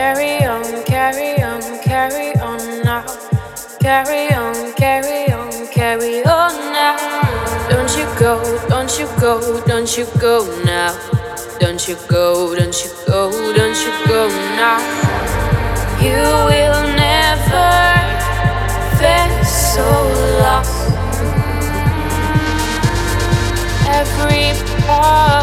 Every part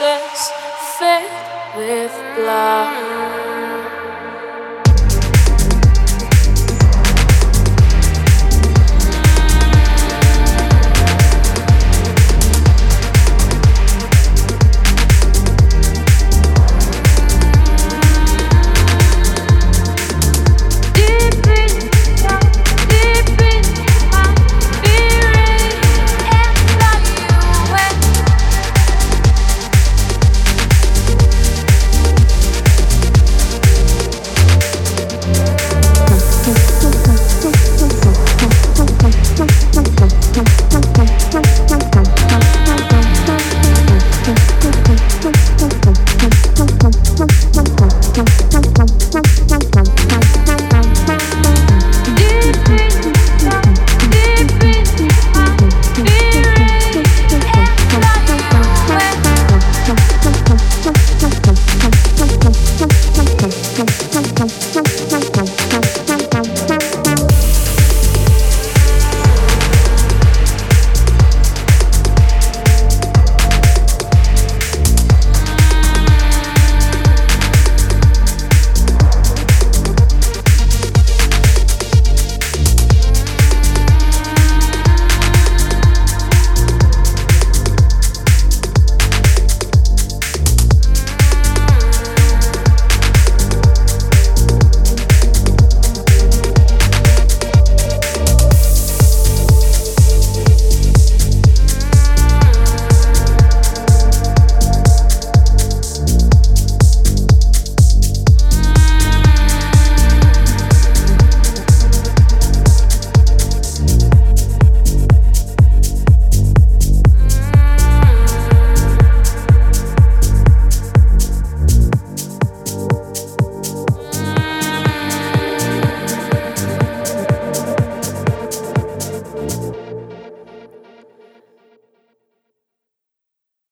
that's filled with blood.